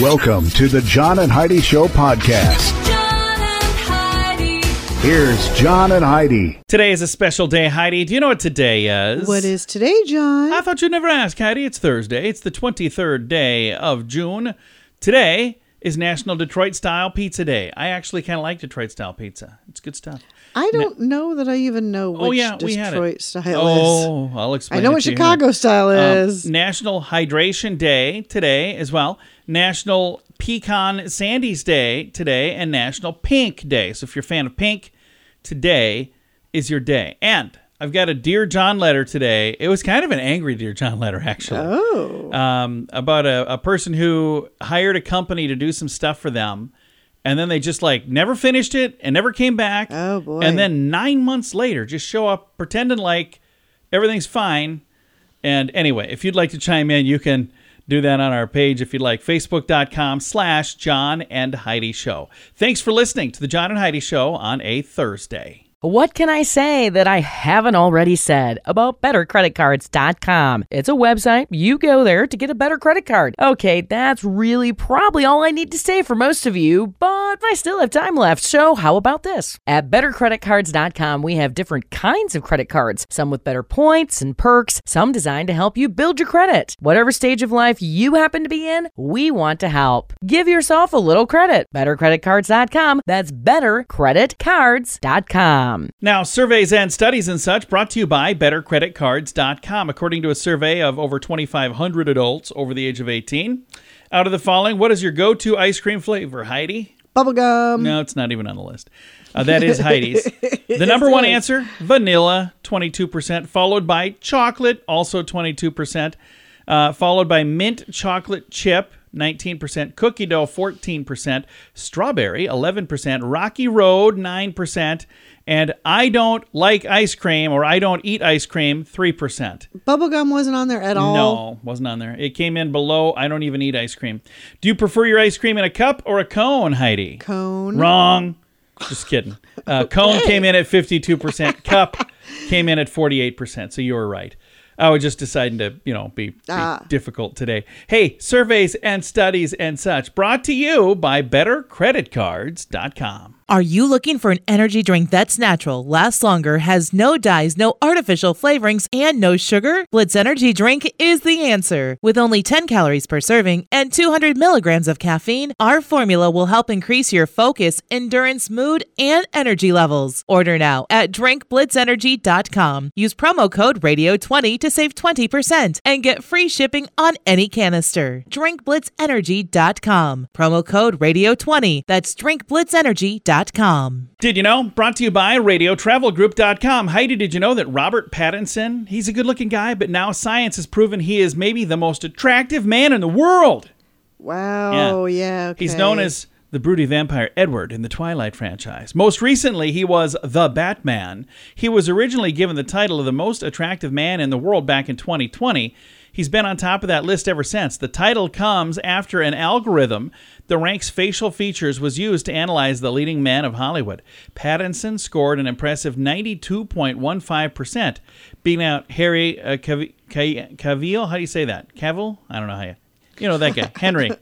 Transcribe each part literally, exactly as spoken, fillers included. Welcome to the John and Heidi Show podcast. John and Heidi. Here's John and Heidi. Today is a special day, Heidi. Do you know what today is? What is today, John? I thought you'd never ask, Heidi. It's Thursday. It's the twenty-third day of June. Today is National Detroit Style Pizza Day. I actually kind of like Detroit Style pizza. It's good stuff. I don't no. know that I even know which oh, yeah, Detroit style oh, is. Oh, I'll explain. I know what Chicago style is. Um, National Hydration Day today as well. National Pecan Sandies Day today, and National Pink Day. So if you're a fan of pink, today is your day. And I've got a Dear John letter today. It was kind of an angry Dear John letter, actually. Oh. Um, about a, a person who hired a company to do some stuff for them, and then they just like never finished it and never came back. Oh, boy. And then nine months later, just show up pretending like everything's fine. And anyway, if you'd like to chime in, you can do that on our page if you'd like, facebook.com slash John and Heidi Show. Thanks for listening to the John and Heidi Show on a Thursday. What can I say that I haven't already said about Better Credit Cards dot com? It's a website. You go there to get a better credit card. Okay, that's really probably all I need to say for most of you, but I still have time left, so how about this? At Better Credit Cards dot com, we have different kinds of credit cards, some with better points and perks, some designed to help you build your credit. Whatever stage of life you happen to be in, we want to help. Give yourself a little credit. Better Credit Cards dot com. That's Better Credit Cards dot com. Now, surveys and studies and such brought to you by Better Credit Cards dot com. According to a survey of over twenty-five hundred adults over the age of eighteen, out of the following, what is your go-to ice cream flavor, Heidi? Bubblegum. No, it's not even on the list. Uh, that is Heidi's. The number one answer, vanilla, twenty-two percent, followed by chocolate, also twenty-two percent, uh, followed by mint chocolate chip, nineteen percent, cookie dough, fourteen percent, strawberry, eleven percent, Rocky Road, nine percent, and I don't like ice cream or I don't eat ice cream, three percent. Bubblegum wasn't on there at all? No, wasn't on there. It came in below I don't even eat ice cream. Do you prefer your ice cream in a cup or a cone, Heidi? Cone. Wrong. Just kidding. Uh, cone came in at fifty-two percent. Cup came in at forty-eight percent, so you were right. I was just deciding to, you know, be, be ah. difficult today. Hey, surveys and studies and such brought to you by Better Credit Cards dot com. Are you looking for an energy drink that's natural, lasts longer, has no dyes, no artificial flavorings, and no sugar? Blitz Energy Drink is the answer. With only ten calories per serving and two hundred milligrams of caffeine, our formula will help increase your focus, endurance, mood, and energy levels. Order now at Drink Blitz Energy dot com. Use promo code radio twenty to save twenty percent and get free shipping on any canister. Drink Blitz Energy dot com. Promo code radio twenty. That's Drink Blitz Energy dot com. Did you know? Brought to you by Radio Travel Group dot com. Heidi, did you know that Robert Pattinson, he's a good-looking guy, but now science has proven he is maybe the most attractive man in the world. Wow, yeah. yeah okay. He's known as the broody vampire Edward in the Twilight franchise. Most recently, he was The Batman. He was originally given the title of the most attractive man in the world back in twenty twenty. He's been on top of that list ever since. The title comes after an algorithm that ranks facial features was used to analyze the leading men of Hollywood. Pattinson scored an impressive ninety-two point one five percent, beating out Harry uh, Cav- Cav- Cavill. How do you say that? Cavill? I don't know how you... You know that guy. Henry.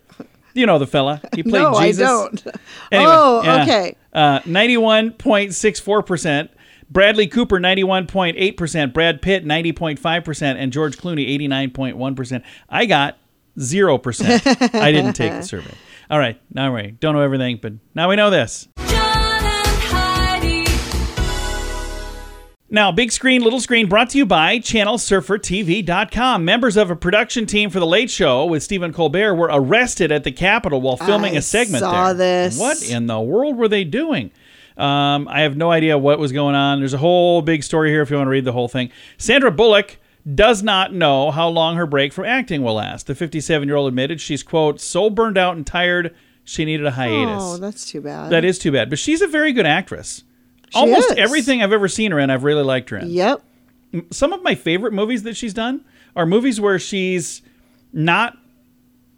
You know the fella. He played no, Jesus. No, I don't. Anyway, oh, yeah. okay. Uh, ninety-one point six four percent. Bradley Cooper, ninety-one point eight percent, Brad Pitt, ninety point five percent, and George Clooney, eighty-nine point one percent. I got zero percent. I didn't take the survey. All right. All right. Don't know everything, but now we know this. Now, Big Screen, Little Screen, brought to you by Channel Surfer T V dot com. Members of a production team for The Late Show with Stephen Colbert were arrested at the Capitol while filming I a segment saw there. This. What in the world were they doing? Um, I have no idea what was going on. There's a whole big story here if you want to read the whole thing. Sandra Bullock does not know how long her break from acting will last. The fifty-seven-year-old admitted she's, quote, so burned out and tired she needed a hiatus. Oh, that's too bad. That is too bad. But she's a very good actress. She Almost is. Everything I've ever seen her in, I've really liked her in. Yep. Some of my favorite movies that she's done are movies where she's not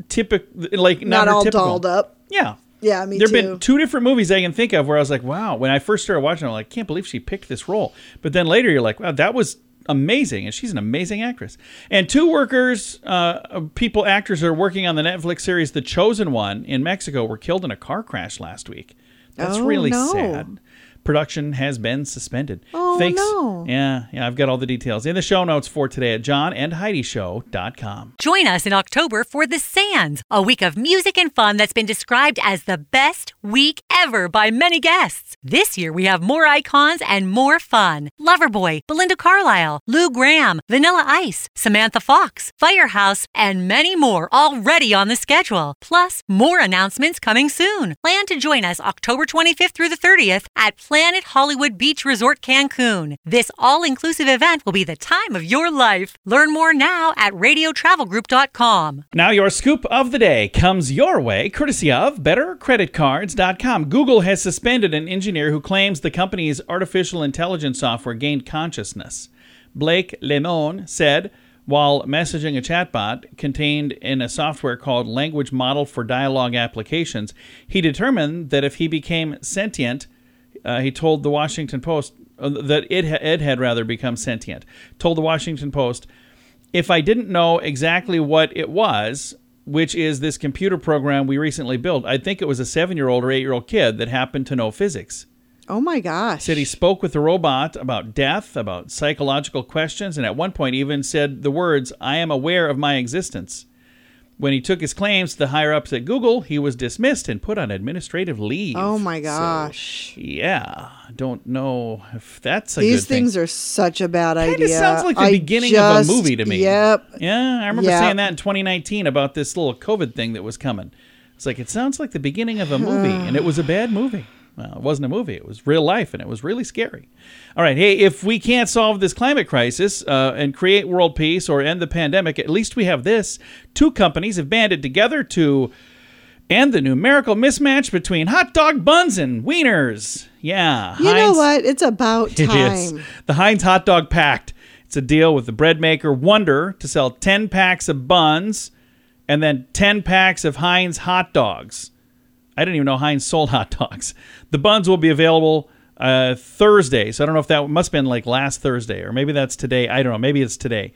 typical, like not, not all typical. dolled up. Yeah. Yeah, me there too. There have been two different movies I can think of where I was like, wow. When I first started watching, I'm like, I can't believe she picked this role. But then later you're like, wow, that was amazing. And she's an amazing actress. And two workers, uh, people, actors who are working on the Netflix series The Chosen One in Mexico were killed in a car crash last week. That's oh, really no. sad. Production has been suspended. Oh, Thanks. no. Yeah, yeah, I've got all the details in the show notes for today at john and heidi show dot com. Join us in October for The Sands, a week of music and fun that's been described as the best week ever by many guests. This year, we have more icons and more fun. Loverboy, Belinda Carlisle, Lou Gramm, Vanilla Ice, Samantha Fox, Firehouse, and many more already on the schedule. Plus, more announcements coming soon. Plan to join us October twenty-fifth through the thirtieth at Planet Hollywood Beach Resort Cancun. This all-inclusive event will be the time of your life. Learn more now at radio travel group dot com. Now your scoop of the day comes your way, courtesy of better credit cards dot com. Google has suspended an engineer who claims the company's artificial intelligence software gained consciousness. Blake Lemon said, while messaging a chatbot contained in a software called Language Model for Dialogue Applications, he determined that if he became sentient, Uh, he told the Washington Post uh, that it, ha- it had rather become sentient. Told the Washington Post, if I didn't know exactly what it was, which is this computer program we recently built, I'd think it was a seven-year-old or eight-year-old kid that happened to know physics. Oh, my gosh. Said he spoke with the robot about death, about psychological questions, and at one point even said the words, I am aware of my existence. When he took his claims to the higher-ups at Google, he was dismissed and put on administrative leave. Oh, my gosh. So, yeah. Don't know if that's a These good These things thing. are such a bad Kinda idea. Kind of sounds like the I beginning just, of a movie to me. Yep. Yeah, I remember yep. saying that in twenty nineteen about this little COVID thing that was coming. It's like, it sounds like the beginning of a movie, and it was a bad movie. Well, it wasn't a movie. It was real life, and it was really scary. All right. Hey, if we can't solve this climate crisis uh, and create world peace or end the pandemic, at least we have this. Two companies have banded together to end the numerical mismatch between hot dog buns and wieners. Yeah. You Heinz, know what? It's about time. It is. The Heinz Hot Dog Pact. It's a deal with the bread maker Wonder to sell ten packs of buns and then ten packs of Heinz hot dogs. I didn't even know Heinz sold hot dogs. The buns will be available uh, Thursday. So I don't know if that must have been like last Thursday or maybe that's today. I don't know. Maybe it's today.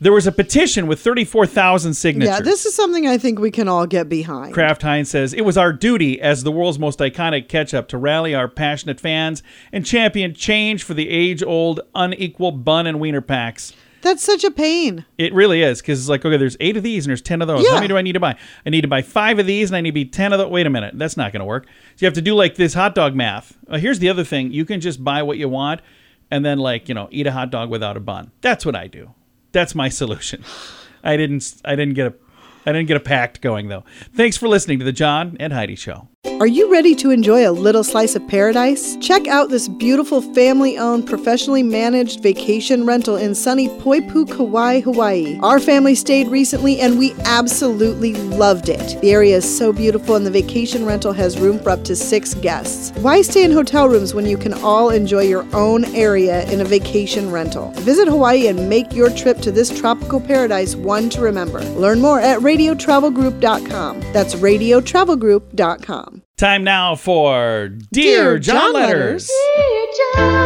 There was a petition with thirty-four thousand signatures. Yeah, this is something I think we can all get behind. Kraft Heinz says, it was our duty as the world's most iconic ketchup to rally our passionate fans and champion change for the age-old unequal bun and wiener packs. That's such a pain. It really is, because it's like, okay, there's eight of these and there's ten of those. Yeah. How many do I need to buy? I need to buy five of these and I need to be ten of those. Wait a minute. That's not going to work. So you have to do like this hot dog math. Uh, here's the other thing. You can just buy what you want and then like, you know, eat a hot dog without a bun. That's what I do. That's my solution. I didn't I didn't get a I didn't get a pact going, though. Thanks for listening to The John and Heidi Show. Are you ready to enjoy a little slice of paradise? Check out this beautiful family-owned, professionally managed vacation rental in sunny Poipu, Kauai, Hawaii. Our family stayed recently, and we absolutely loved it. The area is so beautiful, and the vacation rental has room for up to six guests. Why stay in hotel rooms when you can all enjoy your own area in a vacation rental? Visit Hawaii and make your trip to this tropical paradise one to remember. Learn more at radio travel group dot com. That's radio travel group dot com. Time now for Dear, Dear John, John Letters. Letters. Dear John.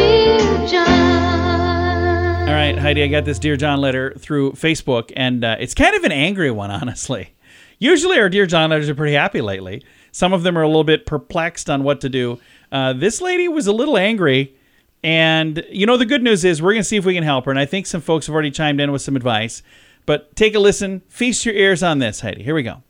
Dear John. All right, Heidi, I got this Dear John letter through Facebook, and uh, it's kind of an angry one, honestly. Usually our Dear John letters are pretty happy lately. Some of them are a little bit perplexed on what to do. Uh, this lady was a little angry, and, you know, the good news is we're going to see if we can help her, and I think some folks have already chimed in with some advice. But take a listen. Feast your ears on this, Heidi. Here we go.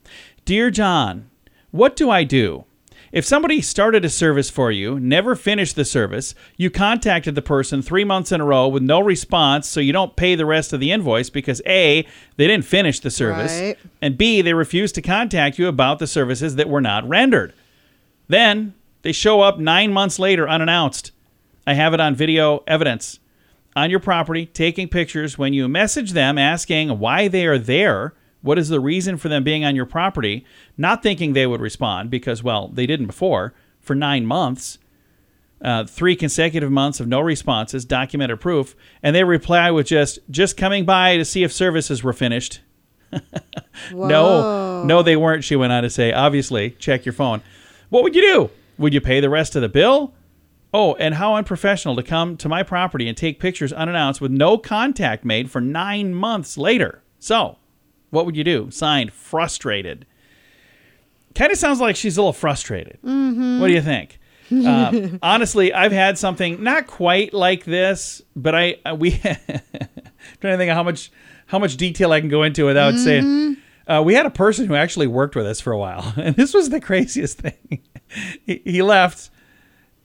Dear John, what do I do? If somebody started a service for you, never finished the service, you contacted the person three months in a row with no response, so you don't pay the rest of the invoice because A, they didn't finish the service, right. and B, they refused to contact you about the services that were not rendered. Then they show up nine months later unannounced. I have it on video evidence. On your property, taking pictures. When you message them asking why they are there, what is the reason for them being on your property, not thinking they would respond because, well, they didn't before, for nine months, uh, three consecutive months of no responses, documented proof, and they reply with just, just coming by to see if services were finished. no, no, they weren't, she went on to say. Obviously, check your phone. What would you do? Would you pay the rest of the bill? Oh, and how unprofessional to come to my property and take pictures unannounced with no contact made for nine months later. So, what would you do? Signed, frustrated. Kind of sounds like she's a little frustrated. Mm-hmm. What do you think? Um, honestly, I've had something not quite like this, but I we trying to think of how much how much detail I can go into without mm-hmm. saying. Uh, we had a person who actually worked with us for a while, and this was the craziest thing. he, he left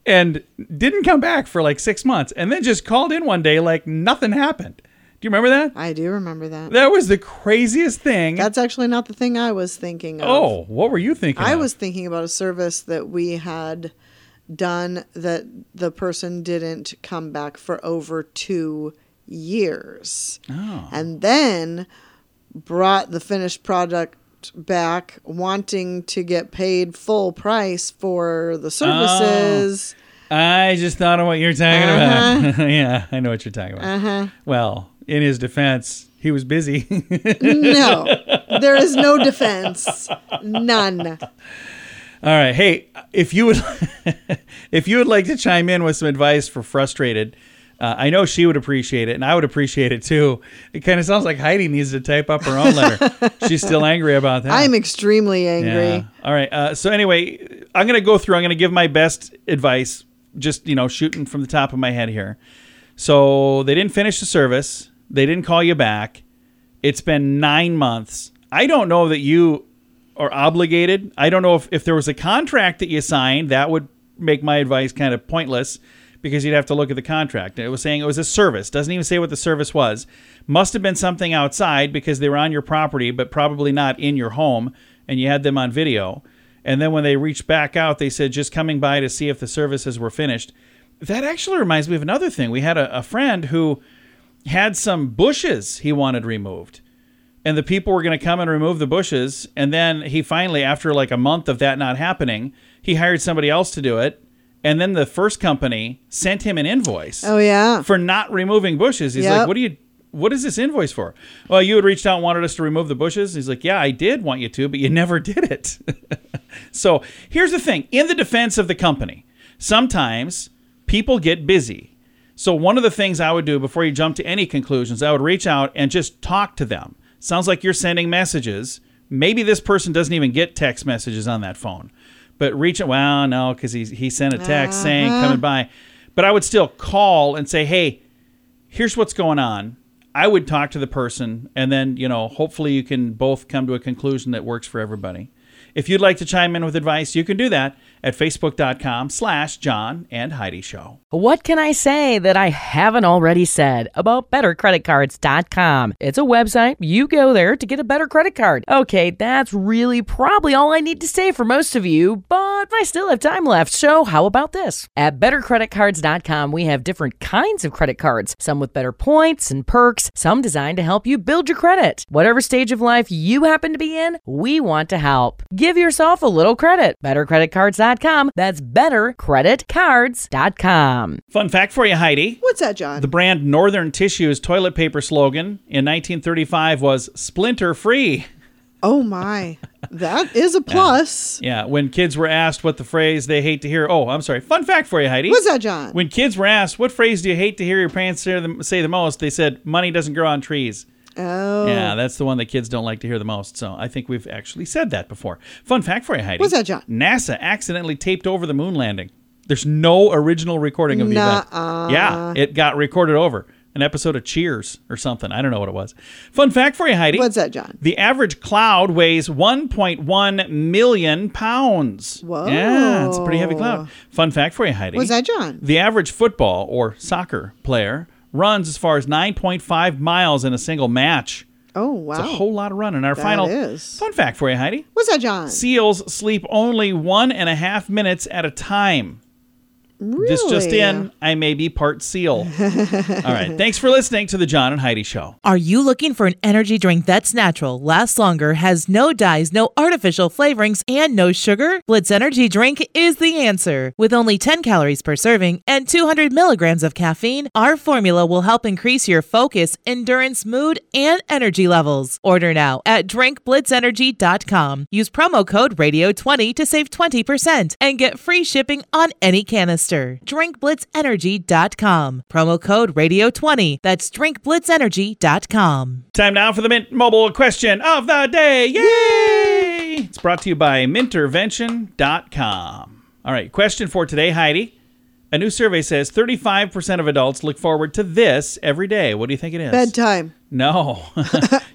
and didn't come back for like six months, and then just called in one day like nothing happened. Do you remember that? I do remember that. That was the craziest thing. That's actually not the thing I was thinking of. Oh, what were you thinking I of? was thinking about a service that we had done that the person didn't come back for over two years. Oh. And then brought the finished product back wanting to get paid full price for the services. Oh. I just thought of what you're talking uh-huh. about. Yeah, I know what you're talking about. Uh-huh. Well, in his defense, he was busy. No, there is no defense. None. All right. Hey, if you would if you would like to chime in with some advice for frustrated, uh, I know she would appreciate it, and I would appreciate it, too. It kind of sounds like Heidi needs to type up her own letter. She's still angry about that. I'm extremely angry. Yeah. All right. Uh, so anyway, I'm going to go through. I'm going to give my best advice, just, you know, shooting from the top of my head here. So they didn't finish the service. They didn't call you back. It's been nine months. I don't know that you are obligated. I don't know if, if there was a contract that you signed. That would make my advice kind of pointless because you'd have to look at the contract. It was saying it was a service. Doesn't even say what the service was. Must have been something outside because they were on your property, but probably not in your home, and you had them on video. And then when they reached back out, they said, just coming by to see if the services were finished. That actually reminds me of another thing. We had a, a friend who had some bushes he wanted removed. And the people were going to come and remove the bushes. And then he finally, after like a month of that not happening, he hired somebody else to do it. And then the first company sent him an invoice. Oh, yeah. For not removing bushes. He's yep. like, what do you... What is this invoice for? Well, you had reached out and wanted us to remove the bushes. He's like, yeah, I did want you to, but you never did it. So here's the thing. In the defense of the company, sometimes people get busy. So one of the things I would do before you jump to any conclusions, I would reach out and just talk to them. Sounds like you're sending messages. Maybe this person doesn't even get text messages on that phone. But reach out. Well, no, because he, he sent a text uh-huh. saying coming by. But I would still call and say, hey, here's what's going on. I would talk to the person, and then, you know, hopefully you can both come to a conclusion that works for everybody. If you'd like to chime in with advice, you can do that at facebook.com slash John and Heidi Show. What can I say that I haven't already said about better credit cards dot com? It's a website. You go there to get a better credit card. Okay, that's really probably all I need to say for most of you, but I still have time left, so how about this? At better credit cards dot com, we have different kinds of credit cards, some with better points and perks, some designed to help you build your credit. Whatever stage of life you happen to be in, we want to help. Give yourself a little credit. better credit cards dot com. That's better credit cards dot com. Fun fact for you, Heidi. What's that, John? The brand Northern Tissue's toilet paper slogan in nineteen thirty-five was splinter free. Oh, my. That is a plus. Yeah. yeah. When kids were asked what the phrase they hate to hear. Oh, I'm sorry. Fun fact for you, Heidi. What's that, John? When kids were asked, what phrase do you hate to hear your parents say the most? They said, money doesn't grow on trees. Oh. Yeah, that's the one that kids don't like to hear the most. So I think we've actually said that before. Fun fact for you, Heidi. What's that, John? NASA accidentally taped over the moon landing. There's no original recording of the Nuh-uh. event. Yeah, it got recorded over. an episode of Cheers or something. I don't know what it was. Fun fact for you, Heidi. What's that, John? The average cloud weighs one point one million pounds. Whoa. Yeah, it's a pretty heavy cloud. Fun fact for you, Heidi. What's that, John? The average football or soccer player runs as far as nine point five miles in a single match. Oh, wow. It's a whole lot of running. Our that final is. Fun fact for you, Heidi. What's that, John? Seals sleep only one and a half minutes at a time. Really? This just in, I may be part seal. All right. Thanks for listening to the John and Heidi Show. Are you looking for an energy drink that's natural, lasts longer, has no dyes, no artificial flavorings, and no sugar? Blitz Energy Drink is the answer. With only ten calories per serving and two hundred milligrams of caffeine, our formula will help increase your focus, endurance, mood, and energy levels. Order now at drink blitz energy dot com. Use promo code radio twenty to save twenty percent and get free shipping on any canister. drink blitz energy dot com. Promo code radio twenty. That's drink blitz energy dot com. Time now for the Mint Mobile question of the day. Yay! It's brought to you by Mintervention dot com. All right, question for today, Heidi. A new survey says thirty-five percent of adults look forward to this every day. What do you think it is? Bedtime. No. You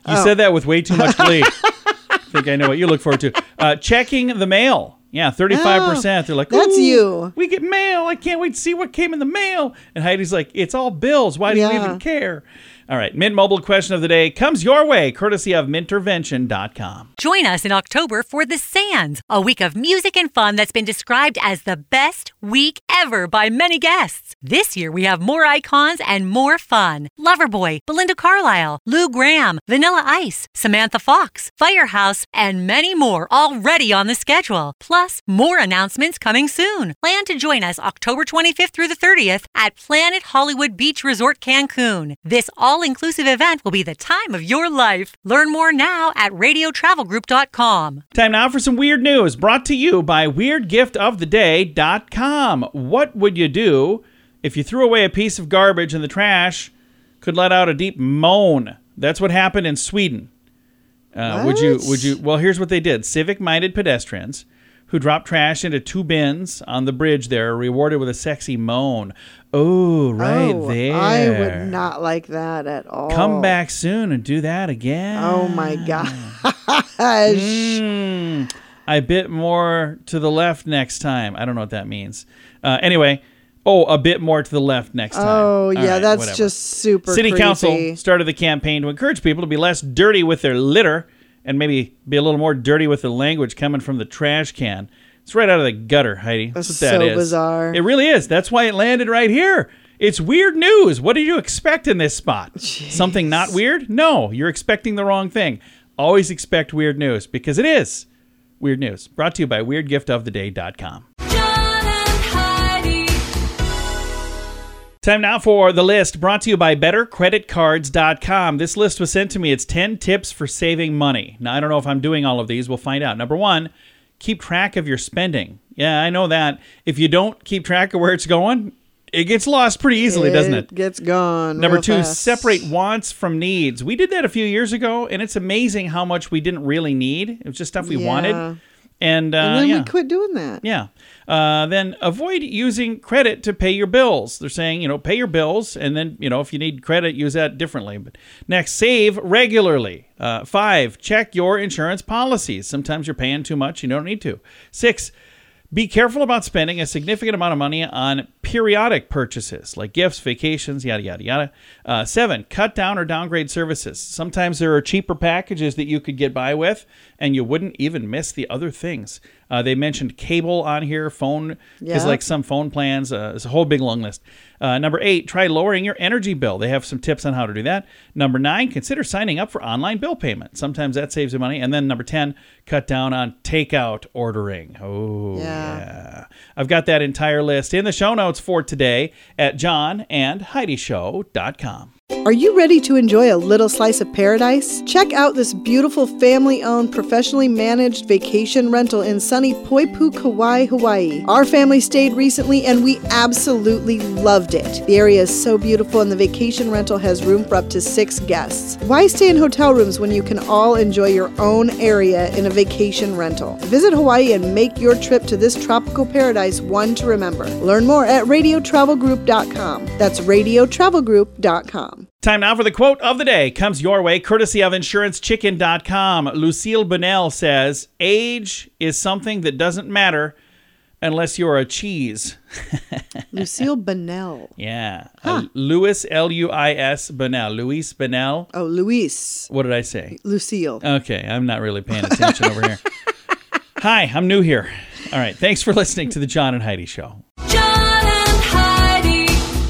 oh. said that with way too much glee. I think I know what you look forward to. Uh, checking the mail. Yeah, thirty-five percent. Oh, they're like, that's you. We get mail. I can't wait to see what came in the mail. And Heidi's like, it's all bills. Why do yeah. you even care? All right, Mint Mobile question of the day comes your way, courtesy of Mintervention dot com. Join us in October for The Sands, a week of music and fun that's been described as the best week ever by many guests. This year, we have more icons and more fun. Loverboy, Belinda Carlisle, Lou Gramm, Vanilla Ice, Samantha Fox, Firehouse, and many more already on the schedule. Plus, more announcements coming soon. Plan to join us October twenty-fifth through the thirtieth at Planet Hollywood Beach Resort Cancun. This all all-inclusive event will be the time of your life. Learn more now at radio travel group dot com. Time now for some weird news brought to you by weird gift of the day dot com. What would you do if you threw away a piece of garbage and the trash could let out a deep moan? That's what happened in Sweden. Uh, would you, would you, well, here's what they did. Civic-minded pedestrians who dropped trash into two bins on the bridge there, rewarded with a sexy moan. Oh, right oh, there. I would not like that at all. Come back soon and do that again. Oh, my gosh. Mm, I bit more to the left next time. I don't know what that means. Uh, anyway, oh, a bit more to the left next time. Oh, yeah, right, that's whatever. Just super City creepy. Council started the campaign to encourage people to be less dirty with their litter, and maybe be a little more dirty with the language coming from the trash can. It's right out of the gutter, Heidi. That's, That's what so that is. Bizarre. It really is. That's why it landed right here. It's weird news. What did you expect in this spot? Jeez. Something not weird? No, you're expecting the wrong thing. Always expect weird news, because it is weird news. Brought to you by weird gift of the day dot com. Time now for the list brought to you by better credit cards dot com. This list was sent to me. It's ten tips for saving money. Now, I don't know if I'm doing all of these. We'll find out. Number one, keep track of your spending. Yeah, I know that. If you don't keep track of where it's going, it gets lost pretty easily, it doesn't it? It gets gone. Number two, fast. Separate wants from needs. We did that a few years ago, and it's amazing how much we didn't really need. It was just stuff we yeah. wanted. And, uh, and then yeah. we quit doing that. Yeah. Uh, then avoid using credit to pay your bills. They're saying, you know, pay your bills. And then, you know, if you need credit, use that differently. But next, save regularly. Uh, five, check your insurance policies. Sometimes you're paying too much. You don't need to. Six, be careful about spending a significant amount of money on periodic purchases like gifts, vacations, yada, yada, yada. Uh, seven, cut down or downgrade services. Sometimes there are cheaper packages that you could get by with, and you wouldn't even miss the other things. Uh, they mentioned cable on here, phone, because yeah. like some phone plans. Uh, it's a whole big long list. Uh, number eight, try lowering your energy bill. They have some tips on how to do that. Number nine, consider signing up for online bill payment. Sometimes that saves you money. And then number ten, cut down on takeout ordering. Oh, yeah. yeah. I've got that entire list in the show notes for today at john and heidi show dot com. Are you ready to enjoy a little slice of paradise? Check out this beautiful family-owned, professionally managed vacation rental in sunny Poipu, Kauai, Hawaii. Our family stayed recently and we absolutely loved it. The area is so beautiful and the vacation rental has room for up to six guests. Why stay in hotel rooms when you can all enjoy your own area in a vacation rental? Visit Hawaii and make your trip to this tropical paradise one to remember. Learn more at radio travel group dot com. That's radio travel group dot com. Time now for the quote of the day. Comes your way courtesy of insurance chicken dot com. Lucille Bonell says, "Age is something that doesn't matter unless you're a cheese." Lucille Bonell. Yeah. Huh. Uh, Luis, L U I S, Bonell. Luis Bonell. Oh, Luis. What did I say? Lucille. Okay, I'm not really paying attention over here. Hi, I'm new here. All right, thanks for listening to The John and Heidi Show.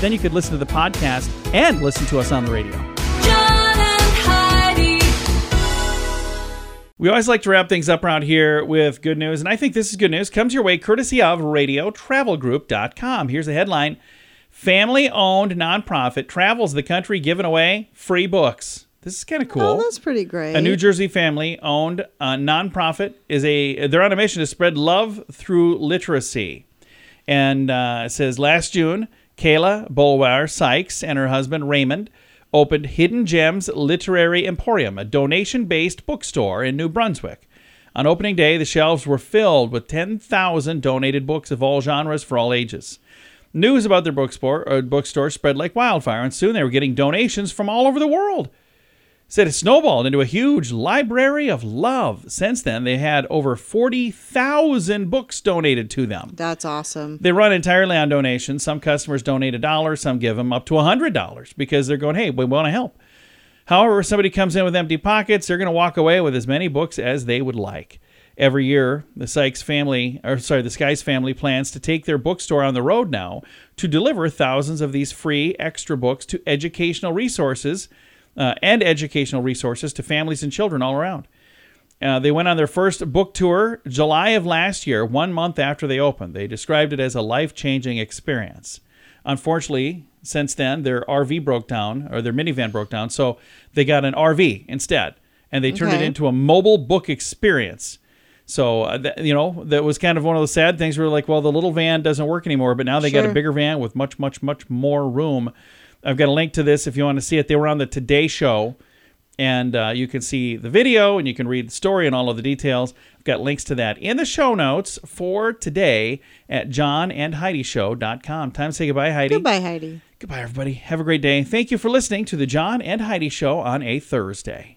Then you could listen to the podcast and listen to us on the radio. John and Heidi. We always like to wrap things up around here with good news, and I think this is good news. Comes your way courtesy of radio travel group dot com. Here's the headline. Family-owned nonprofit travels the country giving away free books. This is kind of cool. Oh, that's pretty great. A New Jersey family-owned uh, nonprofit is a they're on a mission to spread love through literacy. And uh, it says last June, Kayla Bolwar Sykes and her husband Raymond opened Hidden Gems Literary Emporium, a donation-based bookstore in New Brunswick. On opening day, the shelves were filled with ten thousand donated books of all genres for all ages. News about their bookstore, or bookstore spread like wildfire, and soon they were getting donations from all over the world. Said it snowballed into a huge library of love. Since then, they had over forty thousand books donated to them. That's awesome. They run entirely on donations. Some customers donate a dollar, some give them up to one hundred dollars because they're going, hey, we want to help. However, if somebody comes in with empty pockets, they're going to walk away with as many books as they would like. Every year, the Sykes family, or sorry, the Sykes family plans to take their bookstore on the road now to deliver thousands of these free extra books to educational resources Uh, and educational resources to families and children all around. Uh, they went on their first book tour July of last year, one month after they opened. They described it as a life-changing experience. Unfortunately, since then, their R V broke down, or their minivan broke down, so they got an R V instead, and they turned okay. it into a mobile book experience. So, uh, th- you know, that was kind of one of the sad things. We were like, well, the little van doesn't work anymore, but now they sure. got a bigger van with much, much, much more room. I've got a link to this if you want to see it. They were on the Today Show, and uh, you can see the video, and you can read the story and all of the details. I've got links to that in the show notes for today at john and heidi show dot com. Time to say goodbye, Heidi. Goodbye, Heidi. Goodbye, everybody. Have a great day. Thank you for listening to The John and Heidi Show on a Thursday.